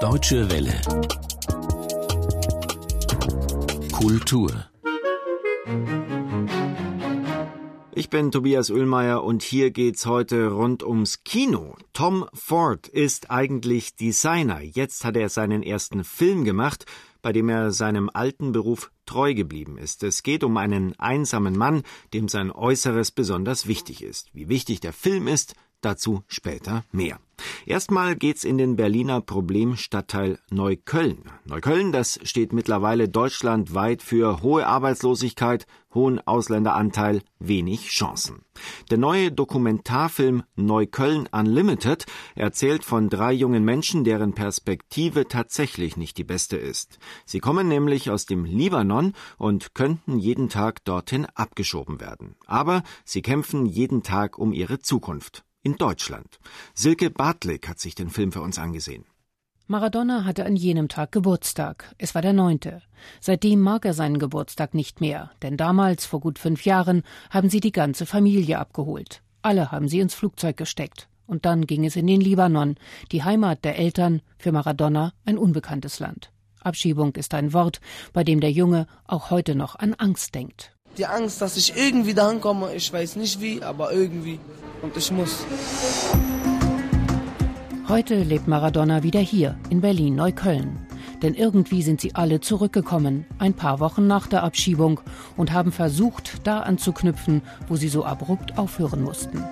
Deutsche Welle. Kultur. Ich bin Tobias Öhlmeier und hier geht's heute rund ums Kino. Tom Ford ist eigentlich Designer. Jetzt hat er seinen ersten Film gemacht, bei dem er seinem alten Beruf treu geblieben ist. Es geht um einen einsamen Mann, dem sein Äußeres besonders wichtig ist. Wie wichtig der Film ist, dazu später mehr. Erstmal geht's in den Berliner Problemstadtteil Neukölln. Neukölln, das steht mittlerweile deutschlandweit für hohe Arbeitslosigkeit, hohen Ausländeranteil, wenig Chancen. Der neue Dokumentarfilm Neukölln Unlimited erzählt von 3 jungen Menschen, deren Perspektive tatsächlich nicht die beste ist. Sie kommen nämlich aus dem Libanon und könnten jeden Tag dorthin abgeschoben werden. Aber sie kämpfen jeden Tag um ihre Zukunft. In Deutschland. Silke Bartlick hat sich den Film für uns angesehen. Maradona hatte an jenem Tag Geburtstag. Es war der 9. Seitdem mag er seinen Geburtstag nicht mehr, denn damals, vor gut 5 Jahren, haben sie die ganze Familie abgeholt. Alle haben sie ins Flugzeug gesteckt. Und dann ging es in den Libanon, die Heimat der Eltern, für Maradona ein unbekanntes Land. Abschiebung ist ein Wort, bei dem der Junge auch heute noch an Angst denkt. Die Angst, dass ich irgendwie dahin komme, ich weiß nicht wie, aber irgendwie. Und ich muss. Heute lebt Maradona wieder hier, in Berlin-Neukölln. Denn irgendwie sind sie alle zurückgekommen, ein paar Wochen nach der Abschiebung, und haben versucht, da anzuknüpfen, wo sie so abrupt aufhören mussten.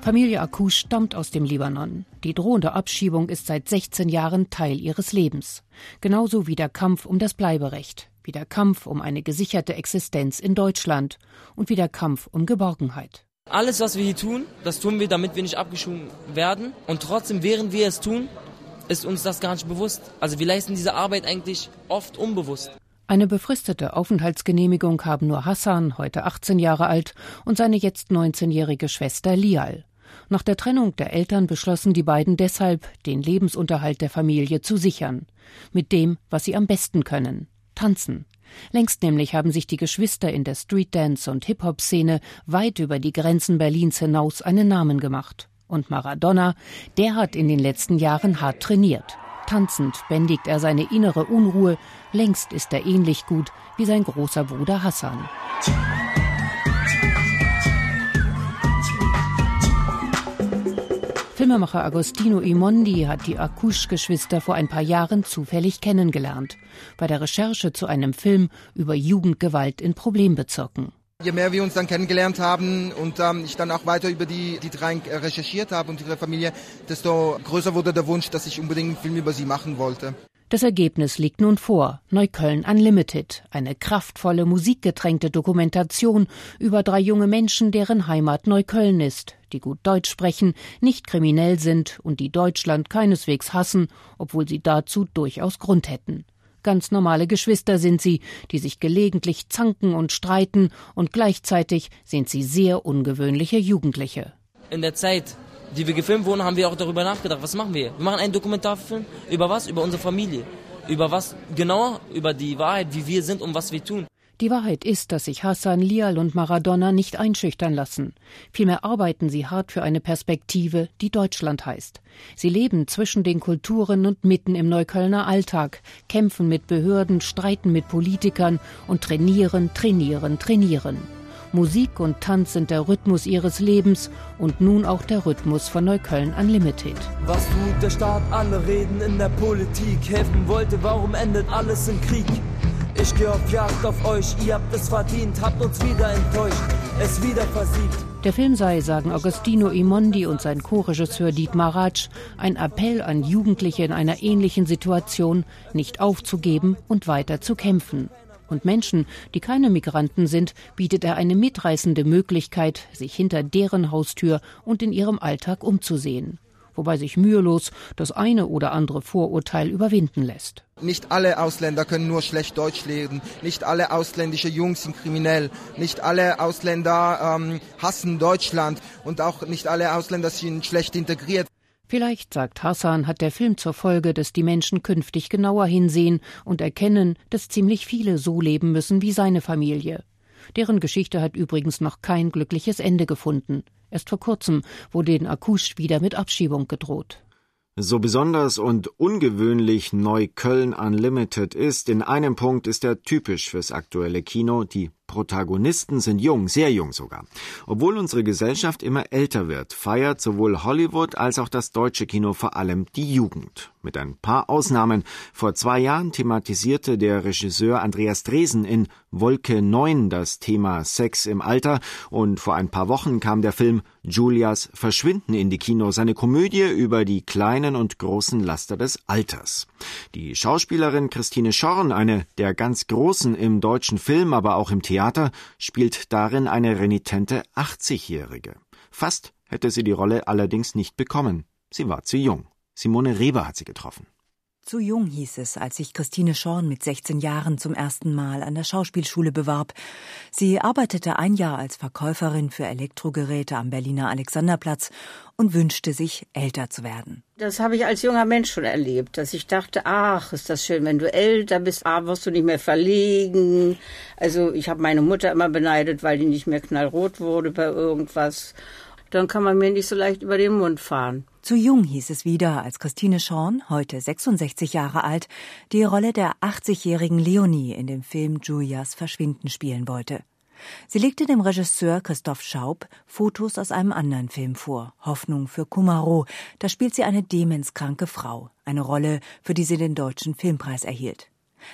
Familie Akkouch stammt aus dem Libanon. Die drohende Abschiebung ist seit 16 Jahren Teil ihres Lebens. Genauso wie der Kampf um das Bleiberecht, wie der Kampf um eine gesicherte Existenz in Deutschland und wie der Kampf um Geborgenheit. Alles, was wir hier tun, das tun wir, damit wir nicht abgeschoben werden. Und trotzdem, während wir es tun, ist uns das gar nicht bewusst. Also wir leisten diese Arbeit eigentlich oft unbewusst. Eine befristete Aufenthaltsgenehmigung haben nur Hassan, heute 18 Jahre alt, und seine jetzt 19-jährige Schwester Lial. Nach der Trennung der Eltern beschlossen die beiden deshalb, den Lebensunterhalt der Familie zu sichern. Mit dem, was sie am besten können. Tanzen. Längst nämlich haben sich die Geschwister in der Streetdance- und Hip-Hop-Szene weit über die Grenzen Berlins hinaus einen Namen gemacht. Und Maradona, der hat in den letzten Jahren hart trainiert. Tanzend bändigt er seine innere Unruhe. Längst ist er ähnlich gut wie sein großer Bruder Hassan. Filmemacher Agostino Imondi hat die Akkouch-Geschwister vor ein paar Jahren zufällig kennengelernt. Bei der Recherche zu einem Film über Jugendgewalt in Problembezirken. Je mehr wir uns dann kennengelernt haben und ich dann auch weiter über die 3 recherchiert habe und ihre Familie, desto größer wurde der Wunsch, dass ich unbedingt einen Film über sie machen wollte. Das Ergebnis liegt nun vor. Neukölln Unlimited, eine kraftvolle, musikgetränkte Dokumentation über 3 junge Menschen, deren Heimat Neukölln ist, die gut Deutsch sprechen, nicht kriminell sind und die Deutschland keineswegs hassen, obwohl sie dazu durchaus Grund hätten. Ganz normale Geschwister sind sie, die sich gelegentlich zanken und streiten, und gleichzeitig sind sie sehr ungewöhnliche Jugendliche. In der Zeit, die wir gefilmt wurden, haben wir auch darüber nachgedacht, was machen wir? Wir machen einen Dokumentarfilm über was? Über unsere Familie. Über was genauer? Über die Wahrheit, wie wir sind und was wir tun. Die Wahrheit ist, dass sich Hassan, Lial und Maradona nicht einschüchtern lassen. Vielmehr arbeiten sie hart für eine Perspektive, die Deutschland heißt. Sie leben zwischen den Kulturen und mitten im Neuköllner Alltag, kämpfen mit Behörden, streiten mit Politikern und trainieren, trainieren, trainieren. Musik und Tanz sind der Rhythmus ihres Lebens und nun auch der Rhythmus von Neukölln Unlimited. Was tut der Staat? Alle reden in der Politik. Helfen wollte, warum endet alles im Krieg? Ich gehe auf Jagd auf euch, ihr habt es verdient, habt uns wieder enttäuscht, es wieder versiegt. Der Film sei, sagen Agostino Imondi und sein Co-Regisseur Dietmar Ratsch, ein Appell an Jugendliche in einer ähnlichen Situation, nicht aufzugeben und weiter zu kämpfen. Und Menschen, die keine Migranten sind, bietet er eine mitreißende Möglichkeit, sich hinter deren Haustür und in ihrem Alltag umzusehen. Wobei sich mühelos das eine oder andere Vorurteil überwinden lässt. Nicht alle Ausländer können nur schlecht Deutsch reden. Nicht alle ausländischen Jungs sind kriminell. Nicht alle Ausländer hassen Deutschland. Und auch nicht alle Ausländer sind schlecht integriert. Vielleicht, sagt Hassan, hat der Film zur Folge, dass die Menschen künftig genauer hinsehen und erkennen, dass ziemlich viele so leben müssen wie seine Familie. Deren Geschichte hat übrigens noch kein glückliches Ende gefunden. Erst vor kurzem wurde den Akkouch wieder mit Abschiebung gedroht. So besonders und ungewöhnlich Neukölln Unlimited ist, in einem Punkt ist er typisch fürs aktuelle Kino. Die Protagonisten sind jung, sehr jung sogar. Obwohl unsere Gesellschaft immer älter wird, feiert sowohl Hollywood als auch das deutsche Kino vor allem die Jugend. Mit ein paar Ausnahmen. Vor 2 Jahren thematisierte der Regisseur Andreas Dresen in Wolke 9 das Thema Sex im Alter und vor ein paar Wochen kam der Film Guilias Verschwinden in die Kinos, eine Komödie über die kleinen und großen Laster des Alters. Die Schauspielerin Christine Schorn, eine der ganz Großen im deutschen Film, aber auch im Theater, spielt darin eine renitente 80-Jährige. Fast hätte sie die Rolle allerdings nicht bekommen. Sie war zu jung. Simone Reber hat sie getroffen. Zu jung hieß es, als sich Christine Schorn mit 16 Jahren zum ersten Mal an der Schauspielschule bewarb. Sie arbeitete ein Jahr als Verkäuferin für Elektrogeräte am Berliner Alexanderplatz und wünschte sich, älter zu werden. Das habe ich als junger Mensch schon erlebt, dass ich dachte, ach, ist das schön, wenn du älter bist, wirst du nicht mehr verlegen. Also ich habe meine Mutter immer beneidet, weil die nicht mehr knallrot wurde bei irgendwas. Dann kann man mir nicht so leicht über den Mund fahren. Zu jung hieß es wieder, als Christine Schorn, heute 66 Jahre alt, die Rolle der 80-jährigen Leonie in dem Film Guilias Verschwinden spielen wollte. Sie legte dem Regisseur Christoph Schaub Fotos aus einem anderen Film vor, Hoffnung für Kumaro. Da spielt sie eine demenzkranke Frau, eine Rolle, für die sie den Deutschen Filmpreis erhielt.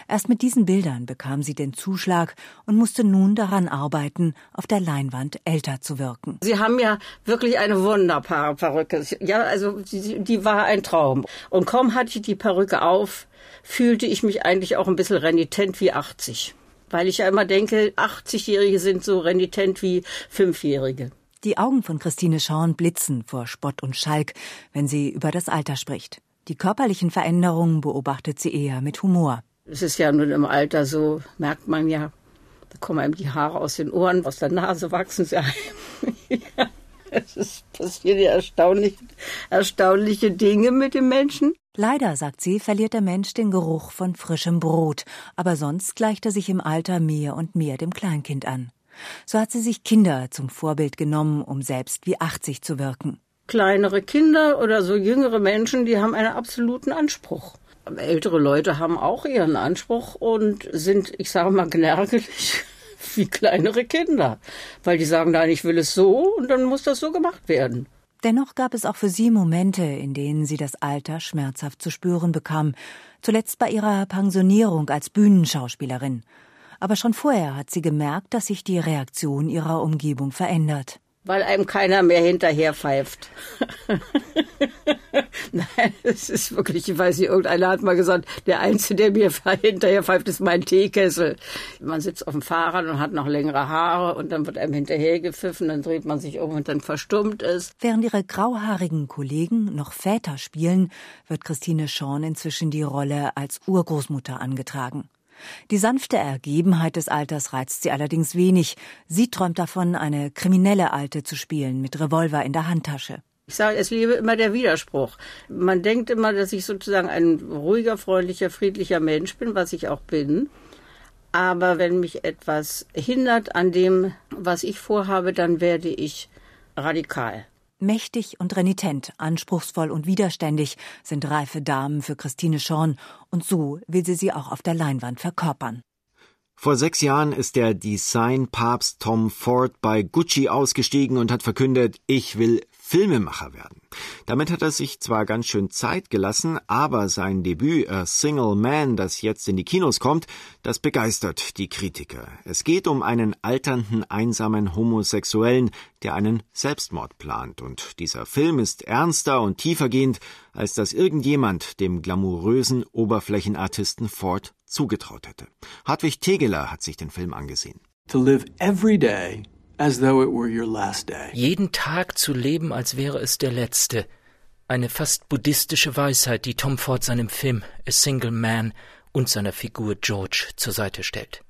Erst mit diesen Bildern bekam sie den Zuschlag und musste nun daran arbeiten, auf der Leinwand älter zu wirken. Sie haben ja wirklich eine wunderbare Perücke. Ja, also die war ein Traum. Und kaum hatte ich die Perücke auf, fühlte ich mich eigentlich auch ein bisschen renitent wie 80. Weil ich ja immer denke, 80-Jährige sind so renitent wie 5-Jährige. Die Augen von Christine Schorn blitzen vor Spott und Schalk, wenn sie über das Alter spricht. Die körperlichen Veränderungen beobachtet sie eher mit Humor. Es ist ja nun im Alter so, merkt man ja, da kommen einem die Haare aus den Ohren, aus der Nase wachsen sie einem. Es passieren ja erstaunliche Dinge mit dem Menschen. Leider, sagt sie, verliert der Mensch den Geruch von frischem Brot. Aber sonst gleicht er sich im Alter mehr und mehr dem Kleinkind an. So hat sie sich Kinder zum Vorbild genommen, um selbst wie 80 zu wirken. Kleinere Kinder oder so jüngere Menschen, die haben einen absoluten Anspruch. Ältere Leute haben auch ihren Anspruch und sind, ich sage mal, genervig wie kleinere Kinder. Weil die sagen, nein, ich will es so und dann muss das so gemacht werden. Dennoch gab es auch für sie Momente, in denen sie das Alter schmerzhaft zu spüren bekam. Zuletzt bei ihrer Pensionierung als Bühnenschauspielerin. Aber schon vorher hat sie gemerkt, dass sich die Reaktion ihrer Umgebung verändert. Weil einem keiner mehr hinterher pfeift. Nein, es ist wirklich, ich weiß nicht, irgendeiner hat mal gesagt, der Einzige, der mir hinterher pfeift, ist mein Teekessel. Man sitzt auf dem Fahrrad und hat noch längere Haare und dann wird einem hinterher gepfiffen, dann dreht man sich um und dann verstummt es. Während ihre grauhaarigen Kollegen noch Väter spielen, wird Christine Schorn inzwischen die Rolle als Urgroßmutter angetragen. Die sanfte Ergebenheit des Alters reizt sie allerdings wenig. Sie träumt davon, eine kriminelle Alte zu spielen, mit Revolver in der Handtasche. Ich sage, es lebe immer der Widerspruch. Man denkt immer, dass ich sozusagen ein ruhiger, freundlicher, friedlicher Mensch bin, was ich auch bin. Aber wenn mich etwas hindert an dem, was ich vorhabe, dann werde ich radikal. Mächtig und renitent, anspruchsvoll und widerständig sind reife Damen für Christine Schorn und so will sie sie auch auf der Leinwand verkörpern. Vor 6 Jahren ist der Designpapst Tom Ford bei Gucci ausgestiegen und hat verkündet, ich will Filmemacher werden. Damit hat er sich zwar ganz schön Zeit gelassen, aber sein Debüt A Single Man, das jetzt in die Kinos kommt, das begeistert die Kritiker. Es geht um einen alternden, einsamen Homosexuellen, der einen Selbstmord plant. Und dieser Film ist ernster und tiefergehend, als dass irgendjemand dem glamourösen Oberflächenartisten Ford zugetraut hätte. Hartwig Tegeler hat sich den Film angesehen. To live every day as though it were your last day. Jeden Tag zu leben, als wäre es der letzte. Eine fast buddhistische Weisheit, die Tom Ford seinem Film A Single Man und seiner Figur George zur Seite stellt.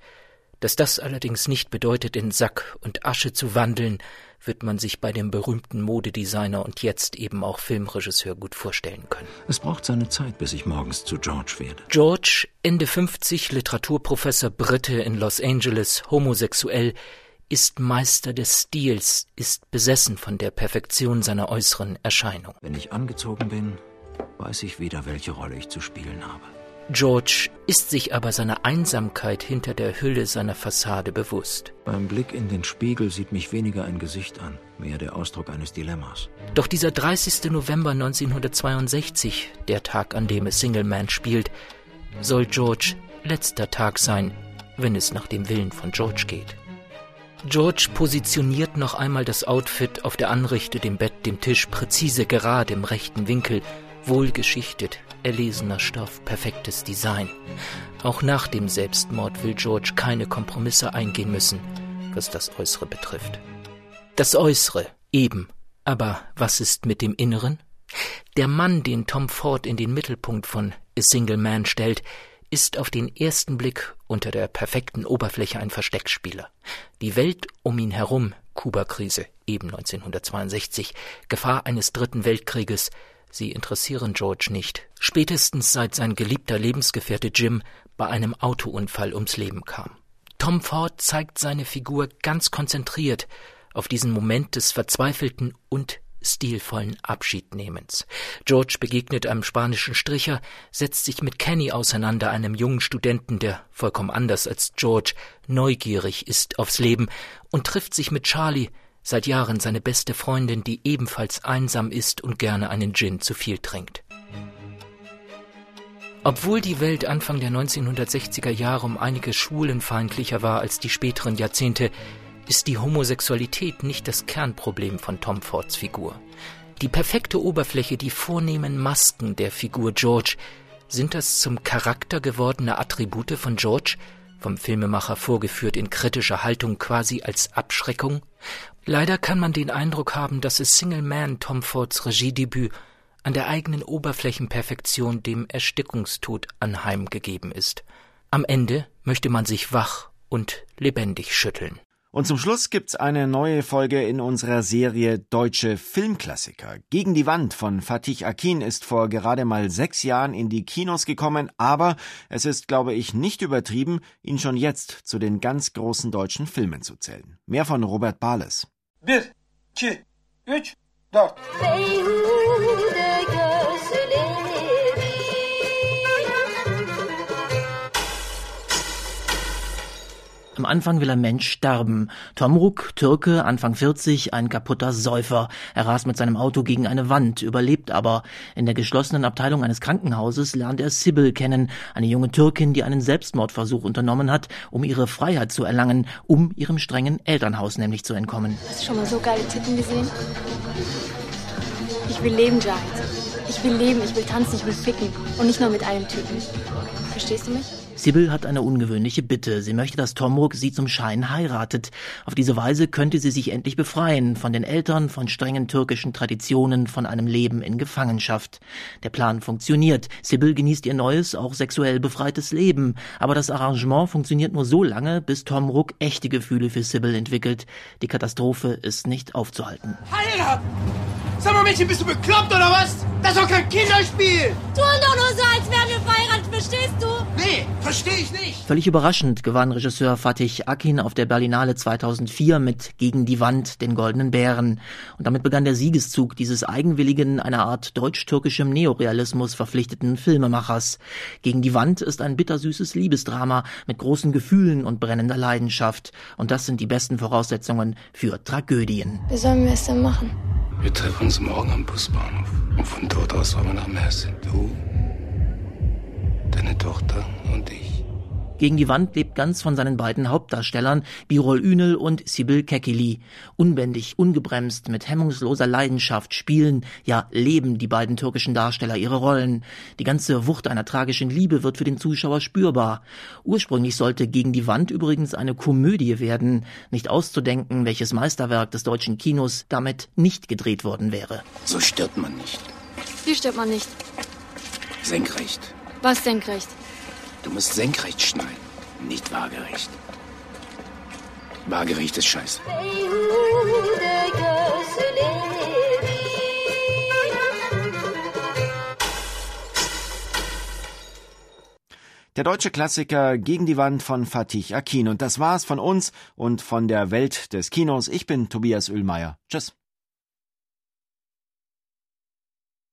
Dass das allerdings nicht bedeutet, in Sack und Asche zu wandeln, wird man sich bei dem berühmten Modedesigner und jetzt eben auch Filmregisseur gut vorstellen können. Es braucht seine Zeit, bis ich morgens zu George werde. George, Ende 50, Literaturprofessor, Brite in Los Angeles, homosexuell, ist Meister des Stils, ist besessen von der Perfektion seiner äußeren Erscheinung. Wenn ich angezogen bin, weiß ich wieder, welche Rolle ich zu spielen habe. George ist sich aber seiner Einsamkeit hinter der Hülle seiner Fassade bewusst. Beim Blick in den Spiegel sieht mich weniger ein Gesicht an, mehr der Ausdruck eines Dilemmas. Doch dieser 30. November 1962, der Tag, an dem A Single Man spielt, soll George letzter Tag sein, wenn es nach dem Willen von George geht. George positioniert noch einmal das Outfit auf der Anrichte, dem Bett, dem Tisch, präzise, gerade im rechten Winkel, wohlgeschichtet, erlesener Stoff, perfektes Design. Auch nach dem Selbstmord will George keine Kompromisse eingehen müssen, was das Äußere betrifft. Das Äußere, eben. Aber was ist mit dem Inneren? Der Mann, den Tom Ford in den Mittelpunkt von A Single Man stellt, ist auf den ersten Blick unter der perfekten Oberfläche ein Versteckspieler. Die Welt um ihn herum, Kuba-Krise, eben 1962, Gefahr eines Dritten Weltkrieges, sie interessieren George nicht. Spätestens seit sein geliebter Lebensgefährte Jim bei einem Autounfall ums Leben kam. Tom Ford zeigt seine Figur ganz konzentriert auf diesen Moment des verzweifelten und stilvollen Abschiednehmens. George begegnet einem spanischen Stricher, setzt sich mit Kenny auseinander, einem jungen Studenten, der vollkommen anders als George neugierig ist aufs Leben, und trifft sich mit Charlie, seit Jahren seine beste Freundin, die ebenfalls einsam ist und gerne einen Gin zu viel trinkt. Obwohl die Welt Anfang der 1960er Jahre um einiges schwulenfeindlicher war als die späteren Jahrzehnte, ist die Homosexualität nicht das Kernproblem von Tom Fords Figur. Die perfekte Oberfläche, die vornehmen Masken der Figur George, sind das zum Charakter gewordene Attribute von George, vom Filmemacher vorgeführt in kritischer Haltung quasi als Abschreckung? Leider kann man den Eindruck haben, dass A Single Man, Tom Fords Regiedebüt, an der eigenen Oberflächenperfektion dem Erstickungstod anheimgegeben ist. Am Ende möchte man sich wach und lebendig schütteln. Und zum Schluss gibt's eine neue Folge in unserer Serie Deutsche Filmklassiker. Gegen die Wand von Fatih Akin ist vor gerade mal 6 Jahren in die Kinos gekommen, aber es ist, glaube ich, nicht übertrieben, ihn schon jetzt zu den ganz großen deutschen Filmen zu zählen. Mehr von Robert Bales. 1, 2, 3, 4. Am Anfang will ein Mensch sterben. Tomruk, Türke, Anfang 40, ein kaputter Säufer. Er rast mit seinem Auto gegen eine Wand, überlebt aber. In der geschlossenen Abteilung eines Krankenhauses lernt er Sibyl kennen, eine junge Türkin, die einen Selbstmordversuch unternommen hat, um ihre Freiheit zu erlangen, um ihrem strengen Elternhaus nämlich zu entkommen. Hast du schon mal so geile Titten gesehen? Ich will leben, Jared. Ich will leben, ich will tanzen, ich will ficken. Und nicht nur mit einem Typen. Verstehst du mich? Sibyl hat eine ungewöhnliche Bitte. Sie möchte, dass Tomruk sie zum Schein heiratet. Auf diese Weise könnte sie sich endlich befreien von den Eltern, von strengen türkischen Traditionen, von einem Leben in Gefangenschaft. Der Plan funktioniert. Sibyl genießt ihr neues, auch sexuell befreites Leben. Aber das Arrangement funktioniert nur so lange, bis Tomruk echte Gefühle für Sibyl entwickelt. Die Katastrophe ist nicht aufzuhalten. Alter! Sag mal, Mädchen, bist du bekloppt oder was? Das ist doch kein Kinderspiel! Du und doch nur so, als wären wir verheiratet, verstehst du? Nee, verstehe ich nicht! Völlig überraschend gewann Regisseur Fatih Akin auf der Berlinale 2004 mit Gegen die Wand den Goldenen Bären. Und damit begann der Siegeszug dieses eigenwilligen, einer Art deutsch-türkischem Neorealismus verpflichteten Filmemachers. Gegen die Wand ist ein bittersüßes Liebesdrama mit großen Gefühlen und brennender Leidenschaft. Und das sind die besten Voraussetzungen für Tragödien. Wie sollen wir es denn machen? Wir treffen uns morgen am Busbahnhof und von dort aus fahren wir nach Mersin. Du, deine Tochter und ich. Gegen die Wand lebt ganz von seinen beiden Hauptdarstellern Birol Ünel und Sibel Kekilli. Unbändig, ungebremst, mit hemmungsloser Leidenschaft spielen, ja leben die beiden türkischen Darsteller ihre Rollen. Die ganze Wucht einer tragischen Liebe wird für den Zuschauer spürbar. Ursprünglich sollte Gegen die Wand übrigens eine Komödie werden. Nicht auszudenken, welches Meisterwerk des deutschen Kinos damit nicht gedreht worden wäre. So stirbt man nicht. Wie stirbt man nicht? Senkrecht. Was senkrecht? Du musst senkrecht schneiden, nicht waagerecht. Waagerecht ist scheiße. Der deutsche Klassiker Gegen die Wand von Fatih Akin. Und das war's von uns und von der Welt des Kinos. Ich bin Tobias Öhlmeier. Tschüss.